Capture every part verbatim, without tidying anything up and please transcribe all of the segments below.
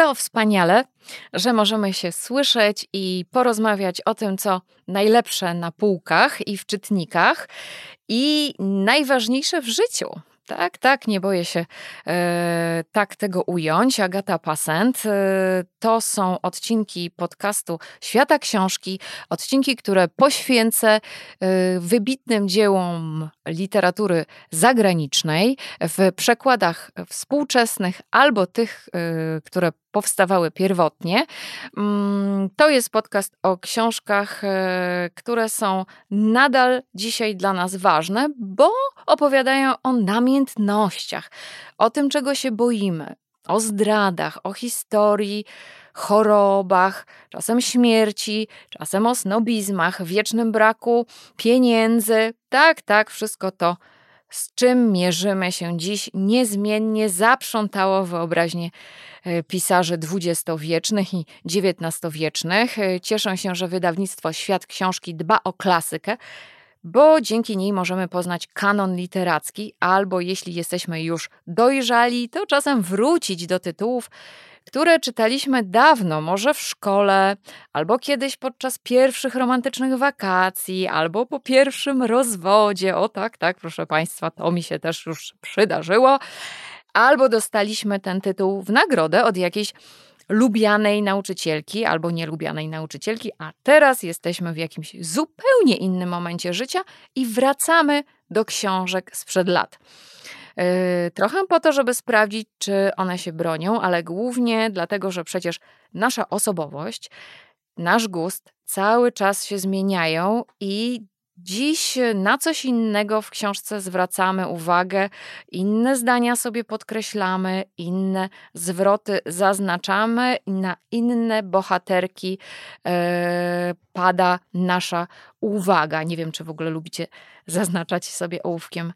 to wspaniale, że możemy się słyszeć i porozmawiać o tym, co najlepsze na półkach i w czytnikach i najważniejsze w życiu. Tak, tak, nie boję się e, tak tego ująć. Agata Passent. E, to są odcinki podcastu Świata Książki. Odcinki, które poświęcę e, wybitnym dziełom literatury zagranicznej w przekładach współczesnych albo tych, e, które powstawały pierwotnie. To jest podcast o książkach, które są nadal dzisiaj dla nas ważne, bo opowiadają o namiętnościach, o tym, czego się boimy, o zdradach, o historii, chorobach, czasem śmierci, czasem o snobizmach, wiecznym braku pieniędzy. Tak, tak, wszystko to, z czym mierzymy się dziś, niezmiennie zaprzątało wyobraźnię pisarzy dwudziestowiecznych i dziewiętnastowiecznych. Cieszę się, że wydawnictwo Świat Książki dba o klasykę, bo dzięki niej możemy poznać kanon literacki, albo jeśli jesteśmy już dojrzali, to czasem wrócić do tytułów, które czytaliśmy dawno, może w szkole, albo kiedyś podczas pierwszych romantycznych wakacji, albo po pierwszym rozwodzie. O tak, tak, proszę Państwa, to mi się też już przydarzyło. Albo dostaliśmy ten tytuł w nagrodę od jakiejś lubianej nauczycielki albo nielubianej nauczycielki, a teraz jesteśmy w jakimś zupełnie innym momencie życia i wracamy do książek sprzed lat. Trochę po to, żeby sprawdzić, czy one się bronią, ale głównie dlatego, że przecież nasza osobowość, nasz gust cały czas się zmieniają i dziś na coś innego w książce zwracamy uwagę, inne zdania sobie podkreślamy, inne zwroty zaznaczamy, na inne bohaterki yy, pada nasza uwaga. Nie wiem, czy w ogóle lubicie zaznaczać sobie ołówkiem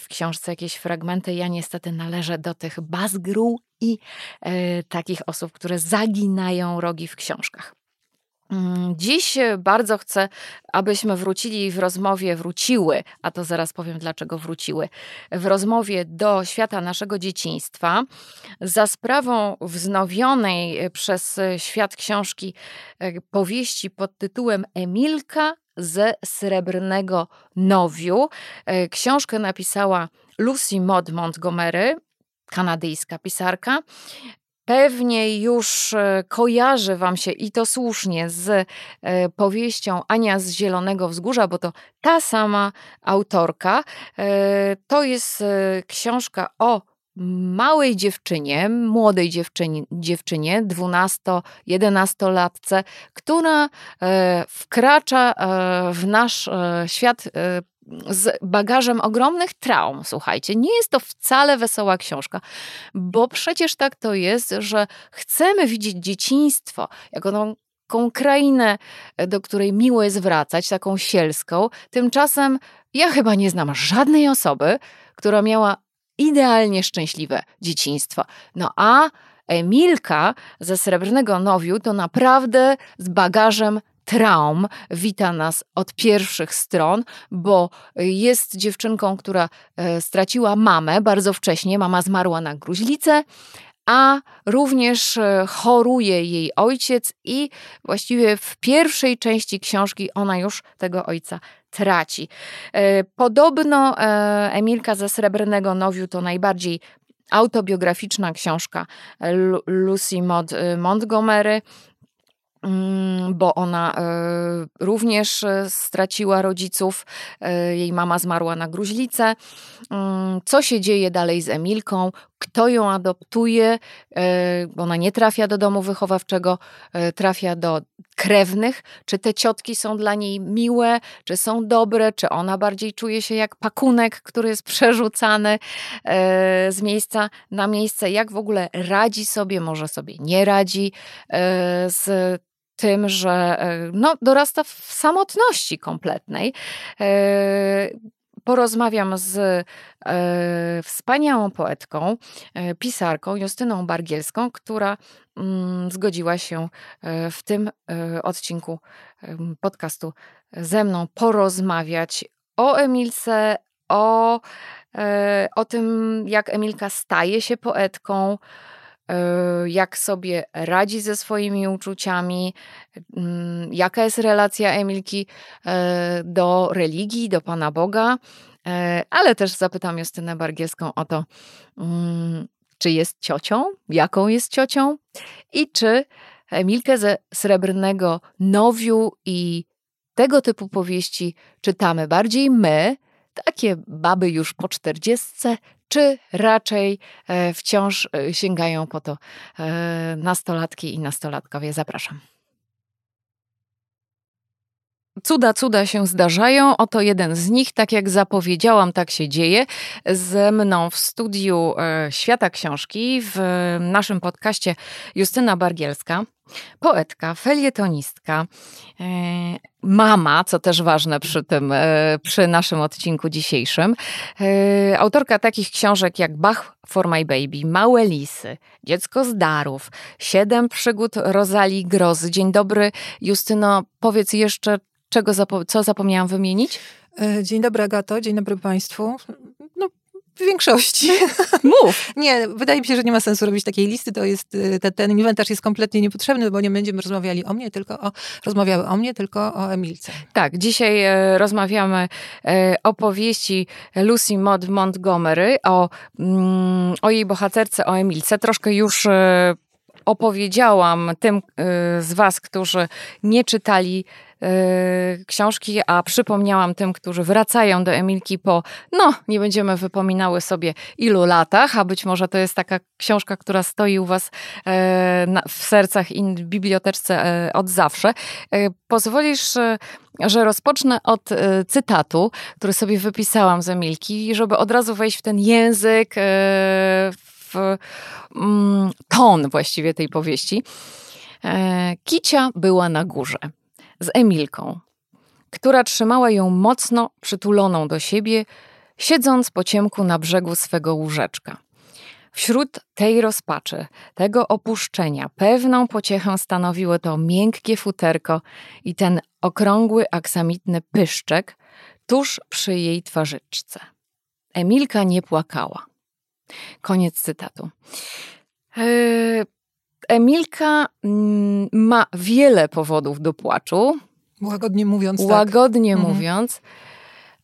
w książce jakieś fragmenty. Ja niestety należę do tych bazgru i yy, takich osób, które zaginają rogi w książkach. Dziś bardzo chcę, abyśmy wrócili w rozmowie, wróciły, a to zaraz powiem, dlaczego wróciły, w rozmowie do świata naszego dzieciństwa. Za sprawą wznowionej przez Świat Książki powieści pod tytułem Emilka ze Srebrnego Nowiu. Książkę napisała Lucy Maud Montgomery, kanadyjska pisarka. Pewnie już kojarzy wam się, i to słusznie, z powieścią Ania z Zielonego Wzgórza, bo to ta sama autorka. To jest książka o małej dziewczynie, młodej dziewczynie, dziewczynie dwunasto-jedenastolatce, która wkracza w nasz świat z bagażem ogromnych traum, słuchajcie. Nie jest to wcale wesoła książka, bo przecież tak to jest, że chcemy widzieć dzieciństwo jako taką krainę, do której miło jest wracać, taką sielską. Tymczasem ja chyba nie znam żadnej osoby, która miała idealnie szczęśliwe dzieciństwo. No a Emilka ze Srebrnego Nowiu to naprawdę z bagażem traum wita nas od pierwszych stron, bo jest dziewczynką, która straciła mamę bardzo wcześnie. Mama zmarła na gruźlicę, a również choruje jej ojciec i właściwie w pierwszej części książki ona już tego ojca traci. Podobno Emilka ze Srebrnego Nowiu to najbardziej autobiograficzna książka Lucy Maud Montgomery, bo ona również straciła rodziców, jej mama zmarła na gruźlicę. Co się dzieje dalej z Emilką? Kto ją adoptuje? Ona nie trafia do domu wychowawczego, trafia do krewnych. Czy te ciotki są dla niej miłe? Czy są dobre? Czy ona bardziej czuje się jak pakunek, który jest przerzucany z miejsca na miejsce? Jak w ogóle radzi sobie? Może sobie nie radzi z tym, że no, dorasta w samotności kompletnej. Porozmawiam z e, wspaniałą poetką, e, pisarką Justyną Bargielską, która mm, zgodziła się e, w tym e, odcinku e, podcastu ze mną porozmawiać o Emilce, o, e, o tym, jak Emilka staje się poetką, jak sobie radzi ze swoimi uczuciami, jaka jest relacja Emilki do religii, do Pana Boga, ale też zapytam Justynę Bargielską o to, czy jest ciocią, jaką jest ciocią i czy Emilkę ze Srebrnego Nowiu i tego typu powieści czytamy bardziej my, takie baby już po czterdziestce, czy raczej wciąż sięgają po to nastolatki i nastolatkowie. Zapraszam. Cuda, cuda się zdarzają. Oto jeden z nich. Tak jak zapowiedziałam, tak się dzieje. Ze mną w studiu Świata Książki w naszym podcaście Justyna Bargielska, poetka, felietonistka, mama, co też ważne przy tym, przy naszym odcinku dzisiejszym. Autorka takich książek jak Bach for my baby, Małe lisy, Dziecko z darów, Siedem przygód Rozalii Grozy. Dzień dobry, Justyno. Powiedz jeszcze, czego zapo- co zapomniałam wymienić? Dzień dobry, Agato. Dzień dobry Państwu. No. W większości. Mów. Nie, wydaje mi się, że nie ma sensu robić takiej listy. To jest, te, ten inwentarz jest kompletnie niepotrzebny, bo nie będziemy rozmawiali o mnie, tylko o, rozmawiały o mnie, tylko o Emilce. Tak, dzisiaj e, rozmawiamy e, o powieści Lucy Maud Montgomery, o, mm, o jej bohaterce, o Emilce. Troszkę już e, opowiedziałam tym e, z was, którzy nie czytali książki, a przypomniałam tym, którzy wracają do Emilki po, no, nie będziemy wypominały sobie ilu latach, a być może to jest taka książka, która stoi u was w sercach i w biblioteczce od zawsze. Pozwolisz, że rozpocznę od cytatu, który sobie wypisałam z Emilki, żeby od razu wejść w ten język, w ton właściwie tej powieści. Kicia była na górze. Z Emilką, która trzymała ją mocno przytuloną do siebie, siedząc po ciemku na brzegu swego łóżeczka. Wśród tej rozpaczy, tego opuszczenia, pewną pociechę stanowiło to miękkie futerko i ten okrągły, aksamitny pyszczek tuż przy jej twarzyczce. Emilka nie płakała. Koniec cytatu. Yy... Emilka ma wiele powodów do płaczu. Łagodnie mówiąc. Łagodnie tak. mówiąc.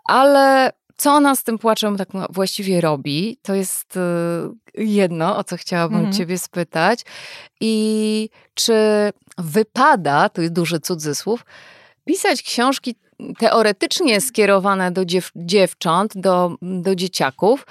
Ale co ona z tym płaczem tak właściwie robi? To jest jedno, o co chciałabym mhm. ciebie spytać. I czy wypada, to jest duży cudzysłów, pisać książki teoretycznie skierowane do dziew- dziewcząt, do, do dzieciaków,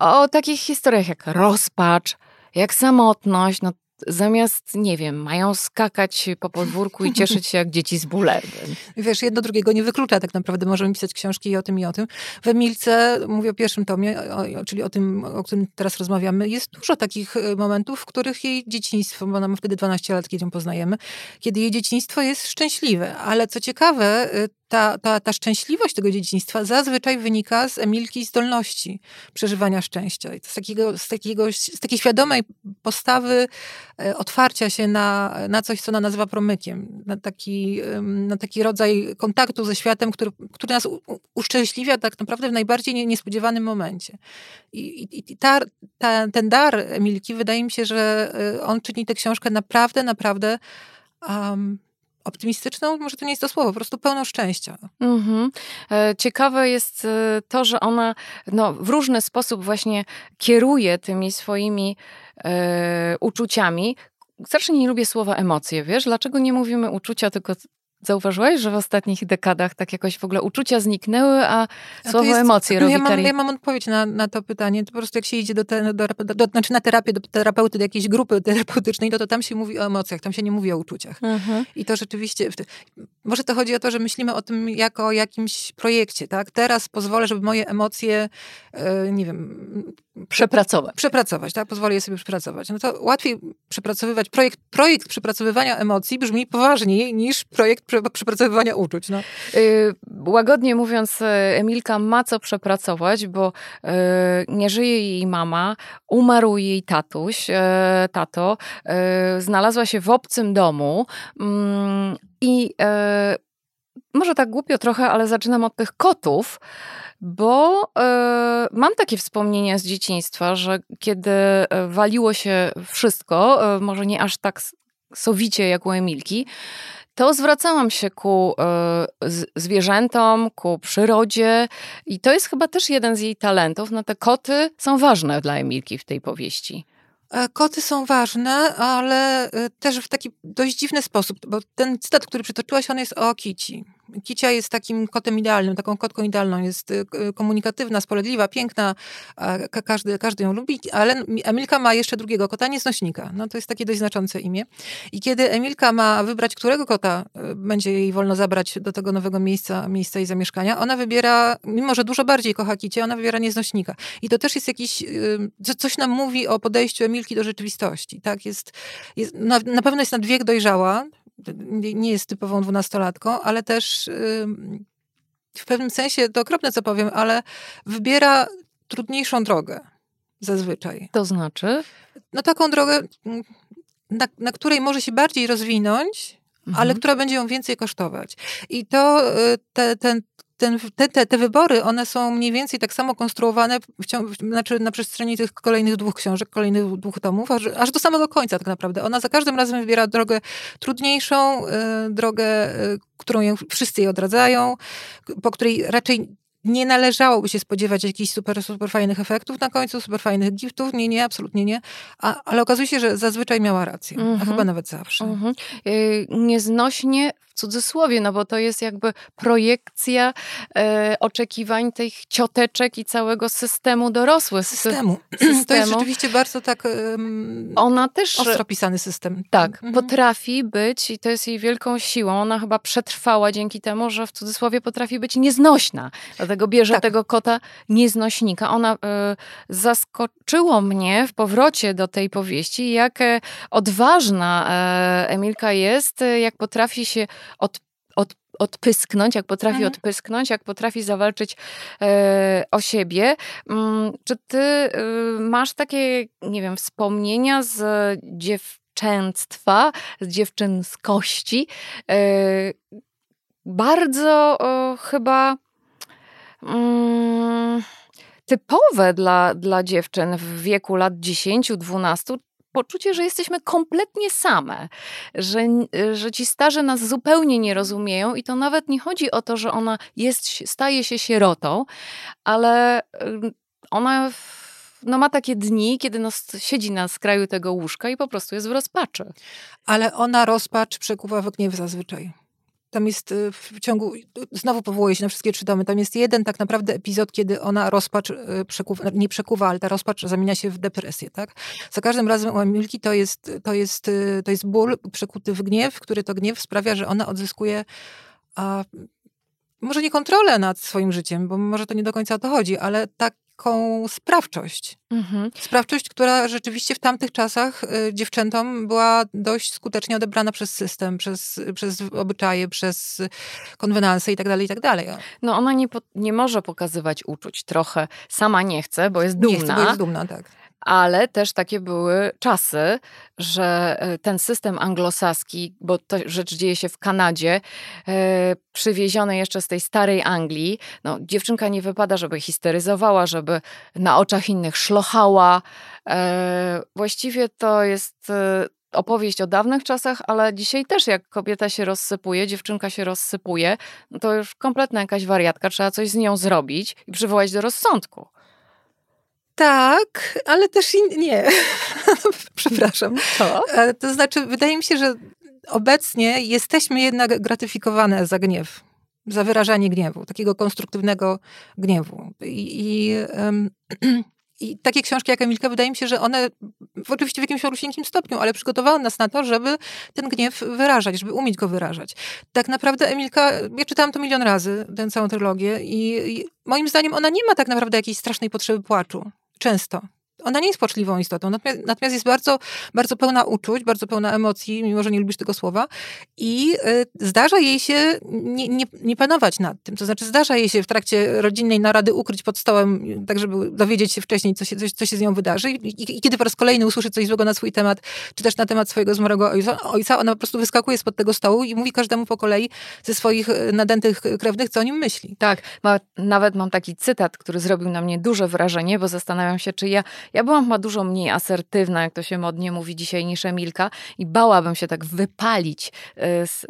o takich historiach jak rozpacz, jak samotność, no zamiast, nie wiem, mają skakać po podwórku i cieszyć się jak dzieci z bulewem. Wiesz, jedno drugiego nie wyklucza tak naprawdę. Możemy pisać książki i o tym, i o tym. W Emilce, mówię o pierwszym tomie, o, czyli o tym, o którym teraz rozmawiamy, jest dużo takich momentów, w których jej dzieciństwo, bo ona ma wtedy dwanaście lat, kiedy ją poznajemy, kiedy jej dzieciństwo jest szczęśliwe. Ale co ciekawe, Ta, ta, ta szczęśliwość tego dzieciństwa zazwyczaj wynika z Emilki zdolności przeżywania szczęścia. I to z, takiego, z, takiego, z takiej świadomej postawy e, otwarcia się na, na coś, co ona nazywa promykiem. Na taki, e, na taki rodzaj kontaktu ze światem, który, który nas u, uszczęśliwia tak naprawdę w najbardziej nie, niespodziewanym momencie. I, i ta, ta, ten dar Emilki, wydaje mi się, że on czyni tę książkę naprawdę, naprawdę... Um, optymistyczną, może to nie jest to słowo, po prostu pełną szczęścia. Mm-hmm. Ciekawe jest to, że ona no, w różny sposób właśnie kieruje tymi swoimi e, uczuciami. Zawsze nie lubię słowa emocje, wiesz? Dlaczego nie mówimy uczucia, tylko zauważyłaś, że w ostatnich dekadach tak jakoś w ogóle uczucia zniknęły, a, a słowo jest, emocje robi ja mam, ja mam odpowiedź na, na to pytanie. To po prostu jak się idzie do, te, do, do, do znaczy na terapię, do terapeuty, do jakiejś grupy terapeutycznej, to, to tam się mówi o emocjach, tam się nie mówi o uczuciach. Mhm. I to rzeczywiście, może to chodzi o to, że myślimy o tym jako o jakimś projekcie, tak? Teraz pozwolę, żeby moje emocje, nie wiem... Przepracować. Przepracować, tak? Pozwolę je sobie przepracować. No to łatwiej przepracowywać, projekt, projekt przepracowywania emocji brzmi poważniej niż projekt przepracowywania uczuć. No. Yy, łagodnie mówiąc, Emilka ma co przepracować, bo yy, nie żyje jej mama, umarł jej tatuś, yy, tato, yy, znalazła się w obcym domu i yy, yy, Może tak głupio trochę, ale zaczynam od tych kotów, bo y, mam takie wspomnienia z dzieciństwa, że kiedy waliło się wszystko, y, może nie aż tak sowicie jak u Emilki, to zwracałam się ku y, zwierzętom, ku przyrodzie i to jest chyba też jeden z jej talentów. No te koty są ważne dla Emilki w tej powieści. Koty są ważne, ale też w taki dość dziwny sposób, bo ten cytat, który przytoczyłaś, on jest o Kici. Kicia jest takim kotem idealnym, taką kotką idealną. Jest komunikatywna, spolegliwa, piękna, każdy, każdy ją lubi, ale Emilka ma jeszcze drugiego kota, nieznośnika. No to jest takie dość znaczące imię. I kiedy Emilka ma wybrać, którego kota będzie jej wolno zabrać do tego nowego miejsca, miejsca i zamieszkania, ona wybiera, mimo że dużo bardziej kocha Kicię, ona wybiera nieznośnika. I to też jest jakiś, coś nam mówi o podejściu Emilki do rzeczywistości. Tak? Jest, jest, na, na pewno jest nad wiek dojrzała, nie jest typową dwunastolatką, ale też w pewnym sensie, to okropne co powiem, ale wybiera trudniejszą drogę zazwyczaj. To znaczy? No taką drogę, na, na której może się bardziej rozwinąć, mhm. ale która będzie ją więcej kosztować. I to te, ten Ten, te, te, te wybory, one są mniej więcej tak samo konstruowane w ciągu, znaczy na przestrzeni tych kolejnych dwóch książek, kolejnych dwóch tomów, aż, aż do samego końca tak naprawdę. Ona za każdym razem wybiera drogę trudniejszą, y, drogę, y, którą ją, wszyscy jej odradzają, po której raczej nie należałoby się spodziewać jakichś super, super fajnych efektów na końcu, super fajnych giftów. Nie, nie, absolutnie nie. A, ale okazuje się, że zazwyczaj miała rację. Mm-hmm. A chyba nawet zawsze. Mm-hmm. Yy, nieznośnie w cudzysłowie, no bo to jest jakby projekcja yy, oczekiwań tych cioteczek i całego systemu dorosłych. Systemu. systemu. To jest rzeczywiście bardzo tak yy, Ona też, ostro pisany system. Tak, mm-hmm. potrafi być i to jest jej wielką siłą. Ona chyba przetrwała dzięki temu, że w cudzysłowie potrafi być nieznośna. Dlatego bierze tak. tego kota nieznośnika. Ona y, zaskoczyło mnie w powrocie do tej powieści, jak y, odważna y, Emilka jest, y, jak potrafi się od, od, odpysknąć, jak potrafi mhm. odpysknąć, jak potrafi zawalczyć y, o siebie. Y, czy ty y, masz takie, nie wiem, wspomnienia z dziewczęstwa, z dziewczynskości? Y, bardzo y, chyba... Hmm, typowe dla, dla dziewczyn w wieku lat dziesięciu dwunastu poczucie, że jesteśmy kompletnie same, że, że ci starzy nas zupełnie nie rozumieją i to nawet nie chodzi o to, że ona jest, staje się sierotą, ale ona no, ma takie dni, kiedy nas, siedzi na skraju tego łóżka i po prostu jest w rozpaczy. Ale ona rozpacz przekuwa w gniew zazwyczaj. Tam jest w ciągu, znowu powołuję się na wszystkie trzy domy, tam jest jeden tak naprawdę epizod, kiedy ona rozpacz przekuwa, nie przekuwa, ale ta rozpacz zamienia się w depresję, tak? Za każdym razem u Emilki to jest, to jest, to jest ból przekuty w gniew, który to gniew sprawia, że ona odzyskuje a, może nie kontrolę nad swoim życiem, bo może to nie do końca o to chodzi, ale tak taką sprawczość. Mhm. Sprawczość, która rzeczywiście w tamtych czasach y, dziewczętom była dość skutecznie odebrana przez system, przez, przez obyczaje, przez konwenanse i tak dalej, i tak dalej. No ona nie, po, nie może pokazywać uczuć trochę. Sama nie chce, bo jest dumna. Nie chce, bo jest dumna, tak. Ale też takie były czasy, że ten system anglosaski, bo to rzecz dzieje się w Kanadzie, yy, przywieziony jeszcze z tej starej Anglii, no, dziewczynka nie wypada, żeby histeryzowała, żeby na oczach innych szlochała. Yy, właściwie to jest... Yy, opowieść o dawnych czasach, ale dzisiaj też jak kobieta się rozsypuje, dziewczynka się rozsypuje, no to już kompletna jakaś wariatka, trzeba coś z nią zrobić i przywołać do rozsądku. Tak, ale też in- nie. Przepraszam. To? to znaczy, wydaje mi się, że obecnie jesteśmy jednak gratyfikowane za gniew, za wyrażanie gniewu, takiego konstruktywnego gniewu. I... i um, I takie książki jak Emilka, wydaje mi się, że one oczywiście w jakimś rówieśnikim stopniu, ale przygotowały nas na to, żeby ten gniew wyrażać, żeby umieć go wyrażać. Tak naprawdę Emilka, ja czytałam to milion razy, tę całą trylogię i, i moim zdaniem ona nie ma tak naprawdę jakiejś strasznej potrzeby płaczu. Często. Ona nie jest płaczliwą istotą, natomiast, natomiast jest bardzo, bardzo pełna uczuć, bardzo pełna emocji, mimo że nie lubisz tego słowa. I y, zdarza jej się nie, nie, nie panować nad tym. To znaczy zdarza jej się w trakcie rodzinnej narady ukryć pod stołem, tak żeby dowiedzieć się wcześniej, co się, co, co się z nią wydarzy. I, i, I kiedy po raz kolejny usłyszy coś złego na swój temat, czy też na temat swojego zmarłego ojca, ojca, ona po prostu wyskakuje spod tego stołu i mówi każdemu po kolei ze swoich nadętych krewnych, co o nim myśli. Tak, ma, nawet mam taki cytat, który zrobił na mnie duże wrażenie, bo zastanawiam się, czy ja... Ja byłam chyba dużo mniej asertywna, jak to się modnie mówi dzisiaj, niż Emilka i bałabym się tak wypalić z,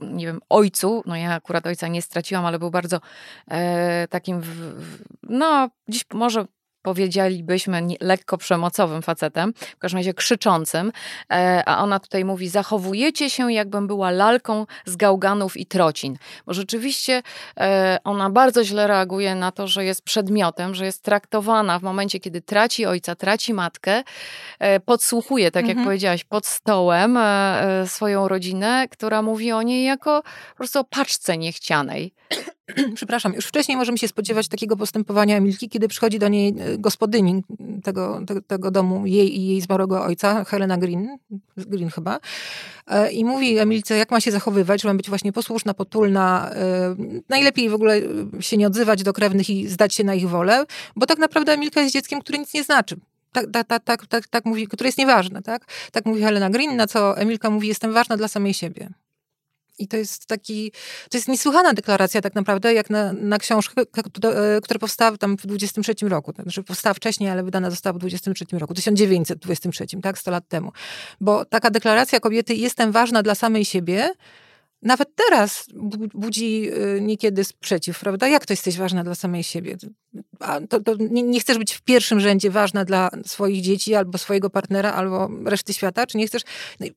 yy, nie wiem, ojcu. No ja akurat ojca nie straciłam, ale był bardzo yy, takim, w, w, no dziś może powiedzielibyśmy nie, lekko przemocowym facetem, w każdym razie krzyczącym, e, a ona tutaj mówi, zachowujecie się jakbym była lalką z gałganów i trocin. Bo rzeczywiście e, ona bardzo źle reaguje na to, że jest przedmiotem, że jest traktowana w momencie, kiedy traci ojca, traci matkę, e, podsłuchuje, tak mhm. jak powiedziałaś, pod stołem e, swoją rodzinę, która mówi o niej jako po prostu o paczce niechcianej. Przepraszam, już wcześniej możemy się spodziewać takiego postępowania Emilki, kiedy przychodzi do niej gospodyni tego, te, tego domu, jej i jej zmarłego ojca, Helena Green, Green chyba, i mówi Emilce, jak ma się zachowywać, że ma być właśnie posłuszna, potulna, najlepiej w ogóle się nie odzywać do krewnych i zdać się na ich wolę, bo tak naprawdę Emilka jest dzieckiem, które nic nie znaczy. Tak, tak, tak, tak, tak, tak mówi, które jest nieważne, tak? Tak mówi Helena Green, na co Emilka mówi, jestem ważna dla samej siebie. I to jest taki, to jest niesłychana deklaracja tak naprawdę, jak na, na książkę, która powstała tam w dwudziestym trzecim roku. Znaczy powstała wcześniej, ale wydana została w dwudziestym trzecim roku, tysiąc dziewięćset dwudziestym trzecim, tak, sto lat temu. Bo taka deklaracja kobiety, jestem ważna dla samej siebie, nawet teraz budzi niekiedy sprzeciw, prawda? Jak to jesteś ważna dla samej siebie? A to, to nie, nie chcesz być w pierwszym rzędzie ważna dla swoich dzieci, albo swojego partnera, albo reszty świata? Czy nie chcesz?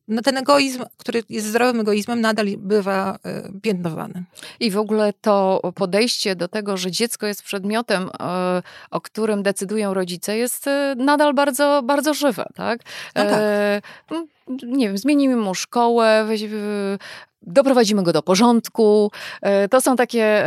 No ten egoizm, który jest zdrowym egoizmem, nadal bywa piętnowany. I w ogóle to podejście do tego, że dziecko jest przedmiotem, o którym decydują rodzice, jest nadal bardzo, bardzo żywe, tak? No tak. E, nie wiem, zmienimy mu szkołę, weź, doprowadzimy go do porządku. To są takie,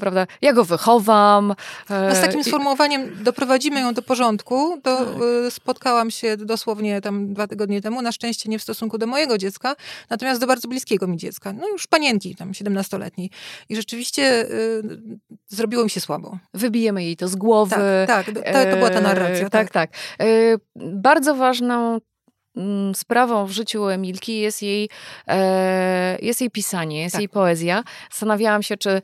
prawda, ja go wychowam. No z takim sformułowaniem doprowadzimy ją do porządku, to tak. Spotkałam się dosłownie tam dwa tygodnie temu, na szczęście nie w stosunku do mojego dziecka, natomiast do bardzo bliskiego mi dziecka. No już panienki, tam siedemnastoletniej. I rzeczywiście y, zrobiło mi się słabo. Wybijemy jej to z głowy. Tak, tak. To, to była ta narracja. E, tak, tak. tak. Y, bardzo ważną sprawą w życiu Emilki jest jej, e, jest jej pisanie, jest tak. jej poezja. Zastanawiałam się, czy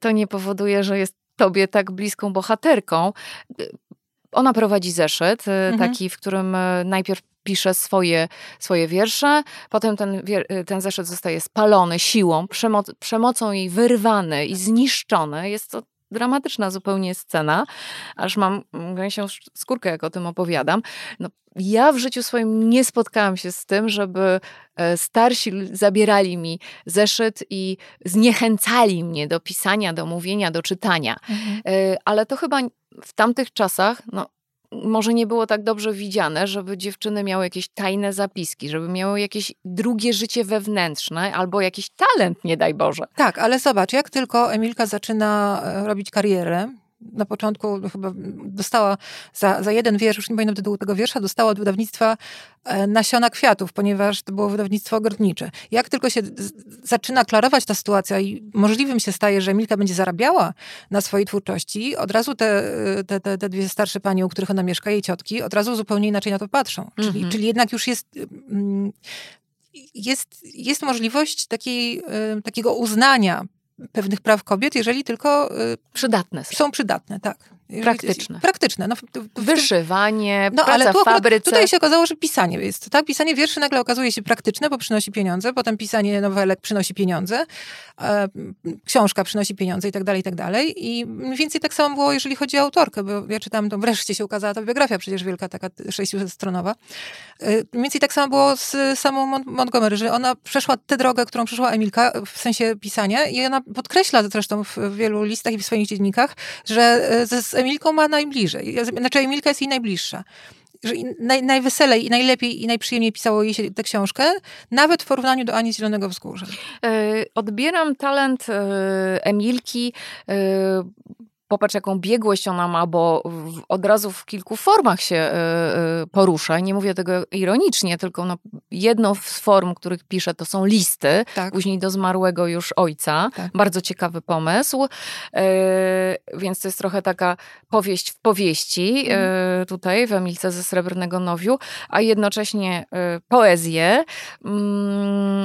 to nie powoduje, że jest tobie tak bliską bohaterką. Ona prowadzi zeszyt, mhm. taki, w którym najpierw pisze swoje, swoje wiersze, potem ten, ten zeszyt zostaje spalony siłą, przemoc, przemocą jej wyrwany i zniszczony. Jest to dramatyczna zupełnie scena, aż mam gęsią skórkę, jak o tym opowiadam. No, ja w życiu swoim nie spotkałam się z tym, żeby starsi zabierali mi zeszyt i zniechęcali mnie do pisania, do mówienia, do czytania. Mhm. Ale to chyba w tamtych czasach, no, może nie było tak dobrze widziane, żeby dziewczyny miały jakieś tajne zapiski, żeby miały jakieś drugie życie wewnętrzne albo jakiś talent, nie daj Boże. Tak, ale zobacz, jak tylko Emilka zaczyna robić karierę, na początku chyba dostała za, za jeden wiersz, już nie pamiętam tytułu tego wiersza, dostała od wydawnictwa Nasiona kwiatów, ponieważ to było wydawnictwo ogrodnicze. Jak tylko się zaczyna klarować ta sytuacja i możliwym się staje, że Emilka będzie zarabiała na swojej twórczości, od razu te, te, te, te dwie starsze panie, u których ona mieszka, jej ciotki, od razu zupełnie inaczej na to patrzą. Czyli, mhm. czyli jednak już jest... Jest, jest możliwość takiej, takiego uznania pewnych praw kobiet, jeżeli tylko... Przydatne są. Są przydatne, tak. Praktyczne. Praktyczne. No, wyszywanie, no, praca ale tu w fabryce. Tutaj się okazało, że pisanie jest. Tak? Pisanie wierszy nagle okazuje się praktyczne, bo przynosi pieniądze, potem pisanie nowelek przynosi pieniądze, e, książka przynosi pieniądze i tak dalej, i tak dalej. I mniej więcej tak samo było, jeżeli chodzi o autorkę, bo ja czytam, to wreszcie się ukazała ta biografia przecież wielka, taka sześciuset-stronowa. E, mniej więcej tak samo było z samą Montgomery, że ona przeszła tę drogę, którą przeszła Emilka w sensie pisania i ona podkreśla zresztą w wielu listach i w swoich dziennikach, że z Emilką ma najbliżej. Znaczy Emilka jest jej najbliższa. Że naj, najweselej i najlepiej i najprzyjemniej pisało jej się tę książkę, nawet w porównaniu do Ani z Zielonego Wzgórza. Odbieram talent Emilki popatrz jaką biegłość ona ma, bo w, od razu w kilku formach się y, y, porusza. Nie mówię tego ironicznie, tylko no, jedną z form, których pisze, to są listy. Tak. Później do zmarłego już ojca. Tak. Bardzo ciekawy pomysł. Y, więc to jest trochę taka powieść w powieści y, tutaj w Emilce ze Srebrnego Nowiu, a jednocześnie y, poezję. Y,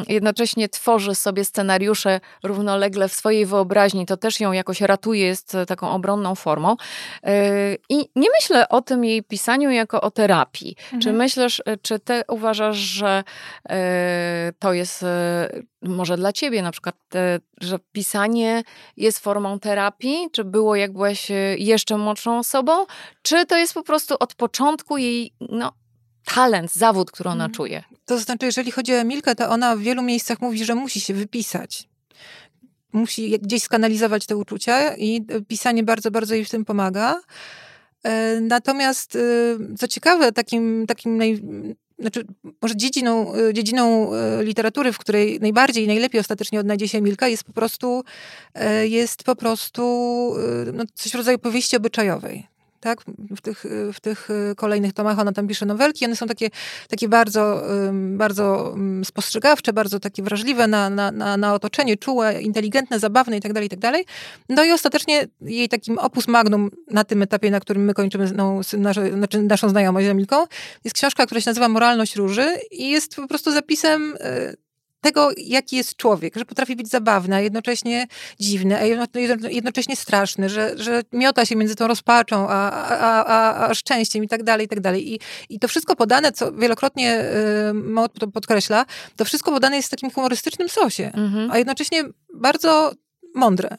jednocześnie tworzy sobie scenariusze równolegle w swojej wyobraźni. To też ją jakoś ratuje, jest taką obronną formą. I nie myślę o tym jej pisaniu jako o terapii. Mhm. Czy myślisz, czy ty uważasz, że to jest może dla ciebie na przykład, że pisanie jest formą terapii? Czy było, jak byłaś jeszcze młodszą osobą? Czy to jest po prostu od początku jej, no, talent, zawód, który ona mhm. czuje? To znaczy, jeżeli chodzi o Emilkę, to ona w wielu miejscach mówi, że musi się wypisać. Musi gdzieś skanalizować te uczucia i pisanie bardzo, bardzo jej w tym pomaga. Natomiast, co ciekawe, takim, takim naj, znaczy, może dziedziną, dziedziną literatury, w której najbardziej i najlepiej ostatecznie odnajdzie się Emilka, jest po prostu, jest po prostu no, coś w rodzaju powieści obyczajowej. Tak? W tych, w tych kolejnych tomach ona tam pisze nowelki. One są takie, takie bardzo, bardzo spostrzegawcze, bardzo takie wrażliwe na, na, na, na otoczenie, czułe, inteligentne, zabawne itd., itd. No i ostatecznie jej takim opus magnum na tym etapie, na którym my kończymy no, nasze, znaczy naszą znajomość z Emilką, jest książka, która się nazywa Moralność Róży i jest po prostu zapisem tego, jaki jest człowiek, że potrafi być zabawny, a jednocześnie dziwny, a jednocześnie straszny, że, że miota się między tą rozpaczą, a, a, a, a szczęściem i tak dalej, i tak dalej. I, i to wszystko podane, co wielokrotnie y, Maud to podkreśla, to wszystko podane jest w takim humorystycznym sosie, mhm. a jednocześnie bardzo mądre.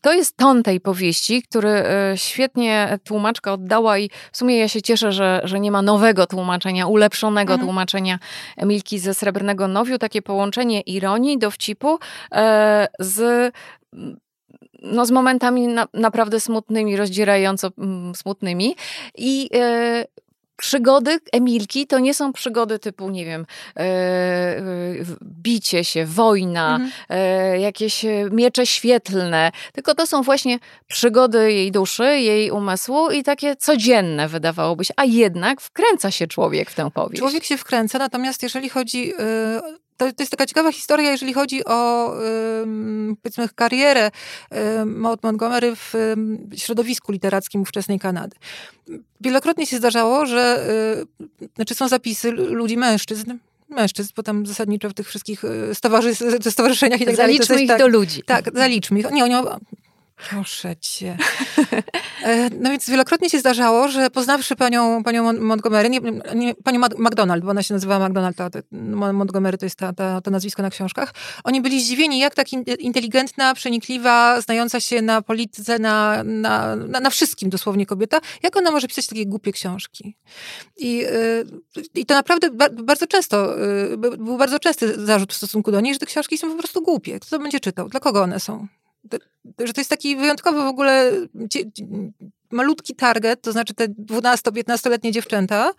To jest ton tej powieści, który świetnie tłumaczka oddała i w sumie ja się cieszę, że, że nie ma nowego tłumaczenia, ulepszonego mhm. tłumaczenia Emilki ze Srebrnego Nowiu. Takie połączenie ironii, dowcipu e, z... No z momentami na, naprawdę smutnymi, rozdzierająco m, smutnymi i... E, Przygody Emilki to nie są przygody typu, nie wiem, yy, bicie się, wojna, mhm. yy, jakieś miecze świetlne, tylko to są właśnie przygody jej duszy, jej umysłu i takie codzienne wydawałoby się, a jednak wkręca się człowiek w tę powieść. Człowiek się wkręca, natomiast jeżeli chodzi... Yy... To, to jest taka ciekawa historia, jeżeli chodzi o ym, powiedzmy karierę ym, Maud Montgomery w ym, środowisku literackim ówczesnej Kanady. Wielokrotnie się zdarzało, że yy, znaczy są zapisy ludzi, mężczyzn, mężczyzn, bo tam zasadniczo w tych wszystkich stowarzysz- stowarzyszeniach i tak dalej. Zaliczmy ich tak, do ludzi. Tak, zaliczmy ich. Nie, oni... Proszę cię. No więc wielokrotnie się zdarzało, że poznawszy panią, panią Montgomery, nie, nie, panią MacDonald, bo ona się nazywała MacDonald, a Montgomery to jest ta, ta, to nazwisko na książkach, oni byli zdziwieni, jak tak inteligentna, przenikliwa, znająca się na polityce, na, na, na, na wszystkim dosłownie kobieta, jak ona może pisać takie głupie książki. I, i to naprawdę bardzo często, był bardzo częsty zarzut w stosunku do niej, że te książki są po prostu głupie. Kto to będzie czytał? Dla kogo one są? Że to jest taki wyjątkowy w ogóle malutki target, to znaczy te dwunasto-piętnastoletnie dziewczęta.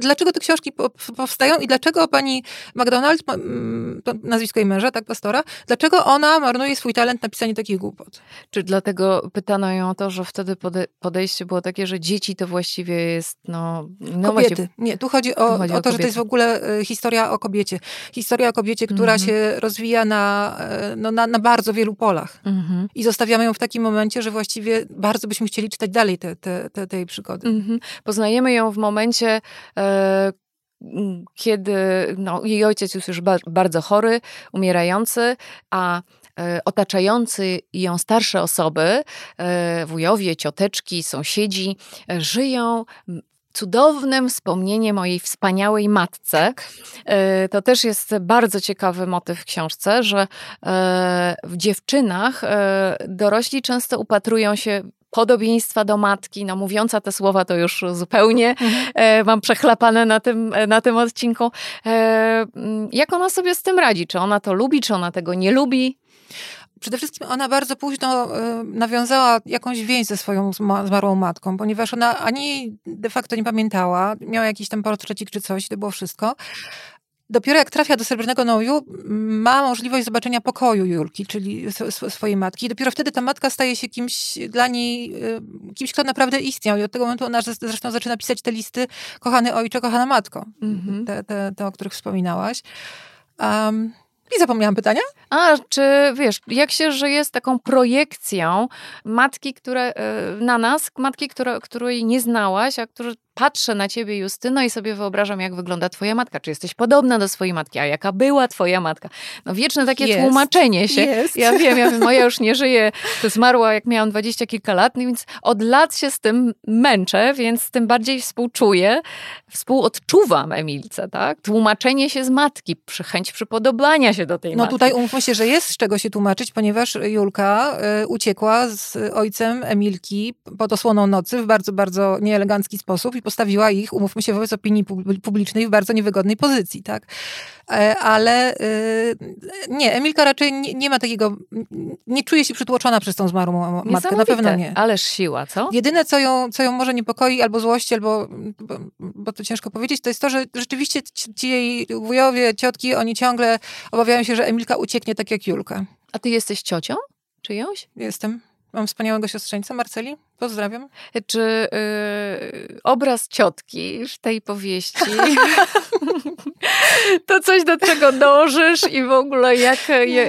Dlaczego te książki powstają i dlaczego pani MacDonald, to nazwisko jej męża, tak, pastora, dlaczego ona marnuje swój talent na pisanie takich głupot? Czy dlatego pytano ją o to, że wtedy podejście było takie, że dzieci to właściwie jest, no... no kobiety. Właśnie, nie, tu chodzi o, tu chodzi o, o to, kobiety. Że to jest w ogóle historia o kobiecie. Historia o kobiecie, która mhm. się rozwija na, no, na, na bardzo wielu polach. Mhm. I zostawiamy ją w takim momencie, że właściwie bardzo byśmy chcieli czytać dalej te, te, te, tej przygody. Mm-hmm. Poznajemy ją w momencie, e, kiedy no, jej ojciec jest już ba- bardzo chory, umierający, a e, otaczający ją starsze osoby, e, wujowie, cioteczki, sąsiedzi, e, żyją... cudownym wspomnieniem o jej wspaniałej matce. To też jest bardzo ciekawy motyw w książce, że w dziewczynach dorośli często upatrują się podobieństwa do matki, no mówiąca te słowa to już zupełnie e, mam przechlapane na tym, na tym odcinku. E, jak ona sobie z tym radzi? Czy ona to lubi, czy ona tego nie lubi? Przede wszystkim ona bardzo późno nawiązała jakąś więź ze swoją zmarłą matką, ponieważ ona ani de facto nie pamiętała, miała jakiś tam portrecik czy coś, to było wszystko. Dopiero jak trafia do Srebrnego Nowiu, ma możliwość zobaczenia pokoju Julki, czyli swojej matki. I dopiero wtedy ta matka staje się kimś dla niej, kimś, kto naprawdę istniał. I od tego momentu ona zresztą zaczyna pisać te listy: kochany ojcze, kochana matko. Mhm. Te, te, te, o których wspominałaś. Um, I zapomniałam pytania. A, czy wiesz, jak się żyje z taką projekcją matki, które na nas, matki, które, której nie znałaś, a która patrzę na ciebie, Justyno, i sobie wyobrażam, jak wygląda twoja matka. Czy jesteś podobna do swojej matki? A jaka była twoja matka? No wieczne takie jest tłumaczenie się. Jest. Ja wiem, ja wiem, moja już nie żyje, to zmarła, jak miałam dwadzieścia kilka lat, więc od lat się z tym męczę, więc tym bardziej współczuję, współodczuwam Emilce, tak? Tłumaczenie się z matki, chęć przypodobania się do tej no matki. No tutaj umówmy się, że jest z czego się tłumaczyć, ponieważ Julka y, uciekła z ojcem Emilki pod osłoną nocy w bardzo, bardzo nieelegancki sposób i postawiła ich, umówmy się, wobec opinii publicznej w bardzo niewygodnej pozycji, tak? Ale nie, Emilka raczej nie, nie ma takiego, nie czuje się przytłoczona przez tą zmarłą matkę, na pewno nie. Ależ siła, co? Jedyne, co ją, co ją może niepokoi, albo złości, albo, bo, bo to ciężko powiedzieć, to jest to, że rzeczywiście ci jej wujowie, ciotki, oni ciągle obawiają się, że Emilka ucieknie tak jak Julka. A ty jesteś ciocią czyjąś? Jestem. Mam wspaniałego siostrzeńca, Marceli. Pozdrawiam. Czy yy, obraz ciotki w tej powieści to coś, do czego dążysz i w ogóle jak, jak,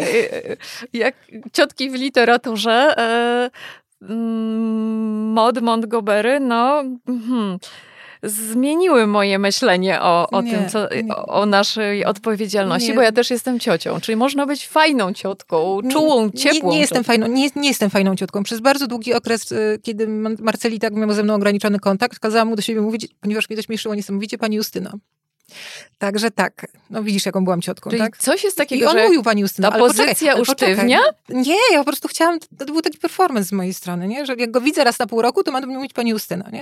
jak ciotki w literaturze yy, Maud Montgomery, no... Hmm. Zmieniły moje myślenie o, o nie, tym, co, o, o naszej odpowiedzialności, nie. Bo ja też jestem ciocią, czyli można być fajną ciotką, czułą, ciepłą. Nie, nie, nie, jestem, fajną, nie, nie jestem fajną ciotką. Przez bardzo długi okres, kiedy Marceli tak miał ze mną ograniczony kontakt, kazałam mu do siebie mówić, ponieważ mnie to śmieszyło niesamowicie, pani Justyno. Także tak. No widzisz, jaką byłam ciotką, czyli tak? Coś jest takiego, I on że mówił, pani Justyno, ta pozycja usztywnia? Nie, ja po prostu chciałam, to był taki performance z mojej strony, nie? Że jak go widzę raz na pół roku, to ma do mnie mówić pani Justyno, nie?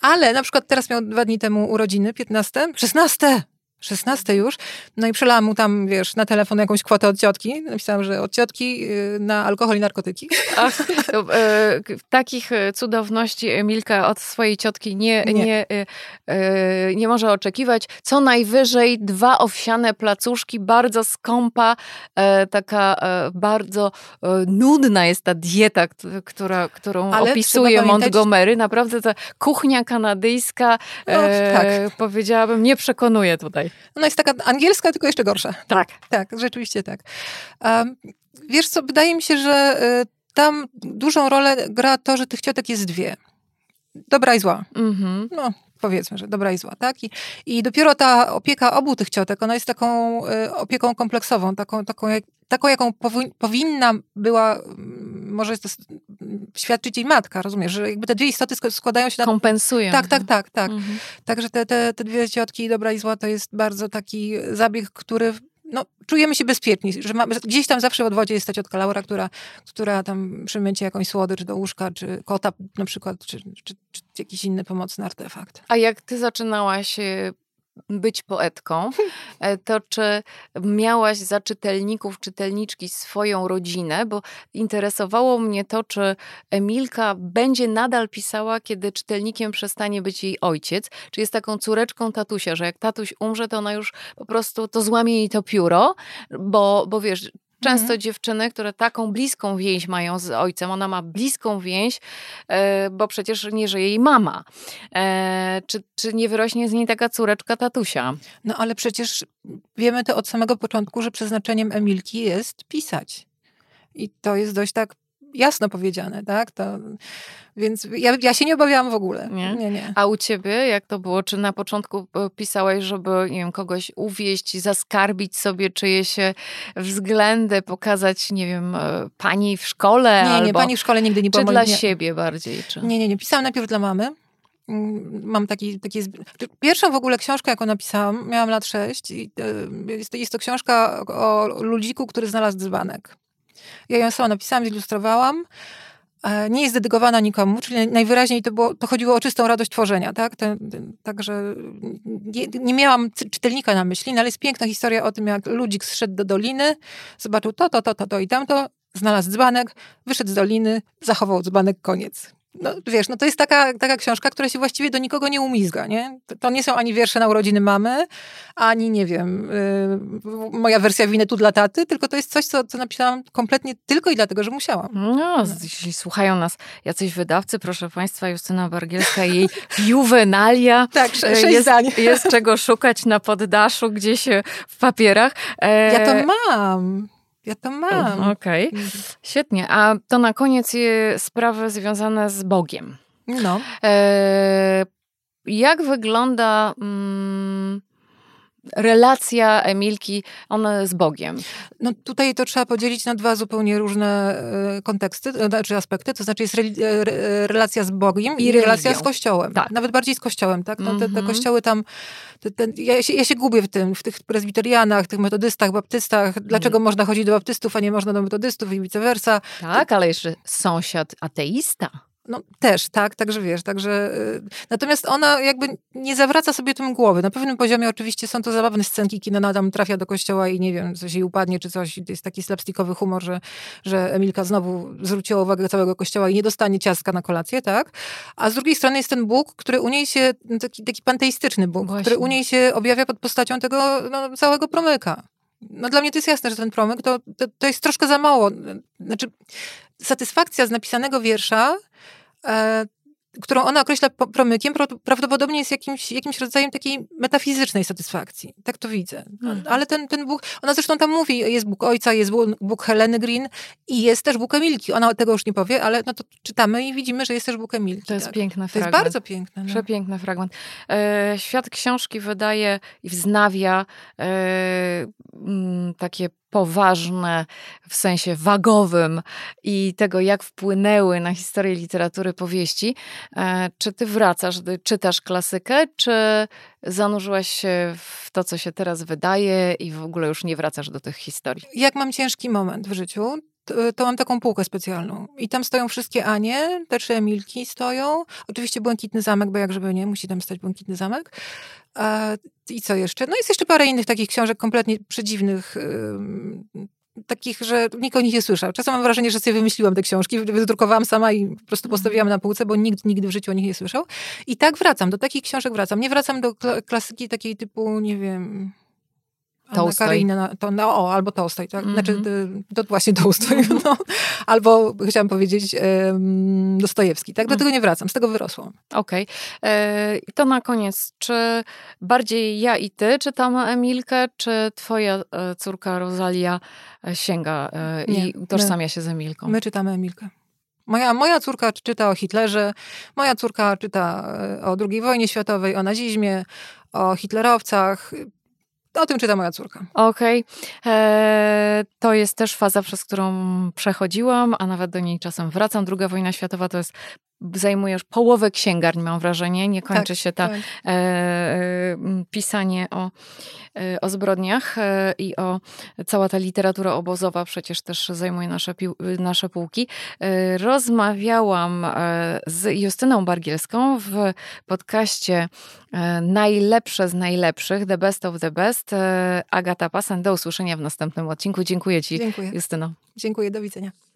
Ale na przykład teraz miał dwa dni temu urodziny, piętnaście, szesnaście, szesnaście już, no i przelałam mu tam, wiesz, na telefon jakąś kwotę od ciotki. Napisałam, że od ciotki na alkohol i narkotyki. Ach, to, e, takich cudowności Emilka od swojej ciotki nie, nie. Nie, e, nie może oczekiwać. Co najwyżej dwa owsiane placuszki, bardzo skąpa, e, taka e, bardzo e, nudna jest ta dieta, która, którą ale opisuje Montgomery. Naprawdę ta kuchnia kanadyjska, no, e, tak. powiedziałabym, nie przekonuje tutaj. Ona jest taka angielska, tylko jeszcze gorsza. Tak. Tak, rzeczywiście tak. Um, wiesz co, wydaje mi się, że y, tam dużą rolę gra to, że tych ciotek jest dwie. Dobra i zła. Mm-hmm. No, powiedzmy, że dobra i zła, tak? I, i dopiero ta opieka obu tych ciotek, ona jest taką y, opieką kompleksową, taką, taką, jak, taką jaką powi- powinna była... Może to świadczyć jej matka, rozumiesz, że jakby te dwie istoty składają się na... Kompensują. Tak, tak, tak, tak. Mhm. Także te, te, te dwie ciotki, dobra i zła, to jest bardzo taki zabieg, który... No, czujemy się bezpieczni, że mamy, gdzieś tam zawsze w odwodzie jest ta ciotka Laura, która, która tam przymycie jakąś słodycz do łóżka, czy kota na przykład, czy, czy, czy jakiś inny pomocny artefakt. A jak ty zaczynałaś... być poetką, to czy miałaś za czytelników, czytelniczki swoją rodzinę? Bo interesowało mnie to, czy Emilka będzie nadal pisała, kiedy czytelnikiem przestanie być jej ojciec. Czy jest taką córeczką tatusia, że jak tatuś umrze, to ona już po prostu, to złamie jej to pióro, bo, bo wiesz... Często mhm. dziewczyny, które taką bliską więź mają z ojcem, ona ma bliską więź, bo przecież nie żyje jej mama. Czy, czy nie wyrośnie z niej taka córeczka tatusia? No ale przecież wiemy to od samego początku, że przeznaczeniem Emilki jest pisać. I to jest dość tak jasno powiedziane, tak? To, więc ja, ja się nie obawiałam w ogóle. Nie? Nie, nie. A u ciebie jak to było? Czy na początku pisałaś, żeby nie wiem, kogoś uwieść, zaskarbić sobie czyjeś względy, pokazać, nie wiem, pani w szkole? Nie, albo, nie, pani w szkole nigdy nie była. Czy dla nie... siebie bardziej? Czy... Nie, nie, nie. Pisałam najpierw dla mamy. Mam taki, taki... Pierwszą w ogóle książkę, jaką napisałam, miałam lat sześć. I jest, jest to książka o ludziku, który znalazł dzbanek. Ja ją sama napisałam, zilustrowałam. Nie jest dedykowana nikomu, czyli najwyraźniej to, było, to chodziło o czystą radość tworzenia, tak? Także nie, nie miałam czytelnika na myśli, no ale jest piękna historia o tym, jak ludzik zszedł do doliny, zobaczył to, to, to, to, to i tamto, znalazł dzbanek, wyszedł z doliny, zachował dzbanek, koniec. No wiesz, no to jest taka, taka książka, która się właściwie do nikogo nie umizga, nie? To nie są ani wiersze na urodziny mamy, ani nie wiem, yy, moja wersja winy tu dla taty, tylko to jest coś, co, co napisałam kompletnie tylko i dlatego, że musiałam. No, jeśli słuchają nas jacyś wydawcy, proszę państwa, Justyna Bargielska i jej juwenalia. Tak, sze- sześć jest, zdań. Jest czego szukać na poddaszu, gdzieś w papierach. E- ja to mam. Ja to mam. Okej, okay. Świetnie. A to na koniec sprawy związane z Bogiem. No. E, jak wygląda mm, relacja Emilki ona z Bogiem? No tutaj to trzeba podzielić na dwa zupełnie różne konteksty, znaczy aspekty. To znaczy jest re, re, relacja z Bogiem i, i relacja z Kościołem. Tak. Nawet bardziej z Kościołem, tak? No, te, te kościoły tam... Ten, ja, się, ja się gubię w tym, w tych prezbiterianach, tych metodystach, baptystach. Dlaczego mm. można chodzić do baptystów, a nie można do metodystów i vice versa. Tak, to... ale jeszcze sąsiad ateista. No też, tak, także wiesz, także... Natomiast ona jakby nie zawraca sobie tym głowy. Na pewnym poziomie oczywiście są to zabawne scenki, kiedy ona tam trafia do kościoła i nie wiem, coś jej upadnie czy coś. Jest taki slapstickowy humor, że, że Emilka znowu zwróciła uwagę całego kościoła i nie dostanie ciastka na kolację, tak? A z drugiej strony jest ten Bóg, który u niej się, taki, taki panteistyczny Bóg, Właśnie. który u niej się objawia pod postacią tego no, całego promyka. No dla mnie to jest jasne, że ten promyk to, to, to jest troszkę za mało. Znaczy, satysfakcja z napisanego wiersza, e, którą ona określa promykiem, pra, prawdopodobnie jest jakimś, jakimś rodzajem takiej metafizycznej satysfakcji. Tak to widzę. Hmm. Ale ten, ten Bóg, ona zresztą tam mówi, jest Bóg ojca, jest Bóg Heleny Green i jest też Bóg Emilki. Ona tego już nie powie, ale no to czytamy i widzimy, że jest też Bóg Emilki. To jest tak. piękny fragment. To jest bardzo piękny. No. Przepiękny fragment. E, Świat Książki wydaje i wznawia e, m, takie poważne, w sensie wagowym i tego, jak wpłynęły na historię literatury powieści. Czy ty wracasz, gdy czytasz klasykę, czy zanurzyłaś się w to, co się teraz wydaje i w ogóle już nie wracasz do tych historii? Jak mam ciężki moment w życiu, to, to mam taką półkę specjalną. I tam stoją wszystkie Anie, te trzy Emilki stoją. Oczywiście Błękitny Zamek, bo jak żeby nie, musi tam stać Błękitny Zamek. I co jeszcze? No jest jeszcze parę innych takich książek kompletnie przedziwnych, yy, takich, że nikt o nich nie słyszał. Czasem mam wrażenie, że sobie wymyśliłam te książki, wydrukowałam sama i po prostu postawiłam na półce, bo nikt nigdy w życiu o nich nie słyszał. I tak wracam, do takich książek wracam. Nie wracam do klasyki takiej typu, nie wiem... Tolstoj. To, no, o, albo Tolstoj, tak? Mm-hmm. Znaczy, to właśnie Tolstoj, mm-hmm. no. Albo chciałam powiedzieć um, Dostojewski, tak? Do mm-hmm. tego nie wracam, z tego wyrosłam. Okej. Okay. To na koniec, czy bardziej ja i ty czytam Emilkę, czy twoja córka Rosalia sięga i nie, tożsamia my, się z Emilką? My czytamy Emilkę. Moja, moja córka czyta o Hitlerze, moja córka czyta o drugiej wojnie światowej, o nazizmie, o hitlerowcach. O tym czyta moja córka. Okej. Okay. To jest też faza, przez którą przechodziłam, a nawet do niej czasem wracam. Druga wojna światowa to jest, zajmuje już połowę księgarni, mam wrażenie. Nie kończy tak, się ta tak. e, e, pisanie o, e, o zbrodniach e, i o cała ta literatura obozowa przecież też zajmuje nasze, pi, nasze półki. E, rozmawiałam e, z Justyną Bargielską w podcaście e, Najlepsze z najlepszych, The Best of the Best. E, Agata Passent, do usłyszenia w następnym odcinku. Dziękuję ci, Dziękuję. Justyno. Dziękuję, do widzenia.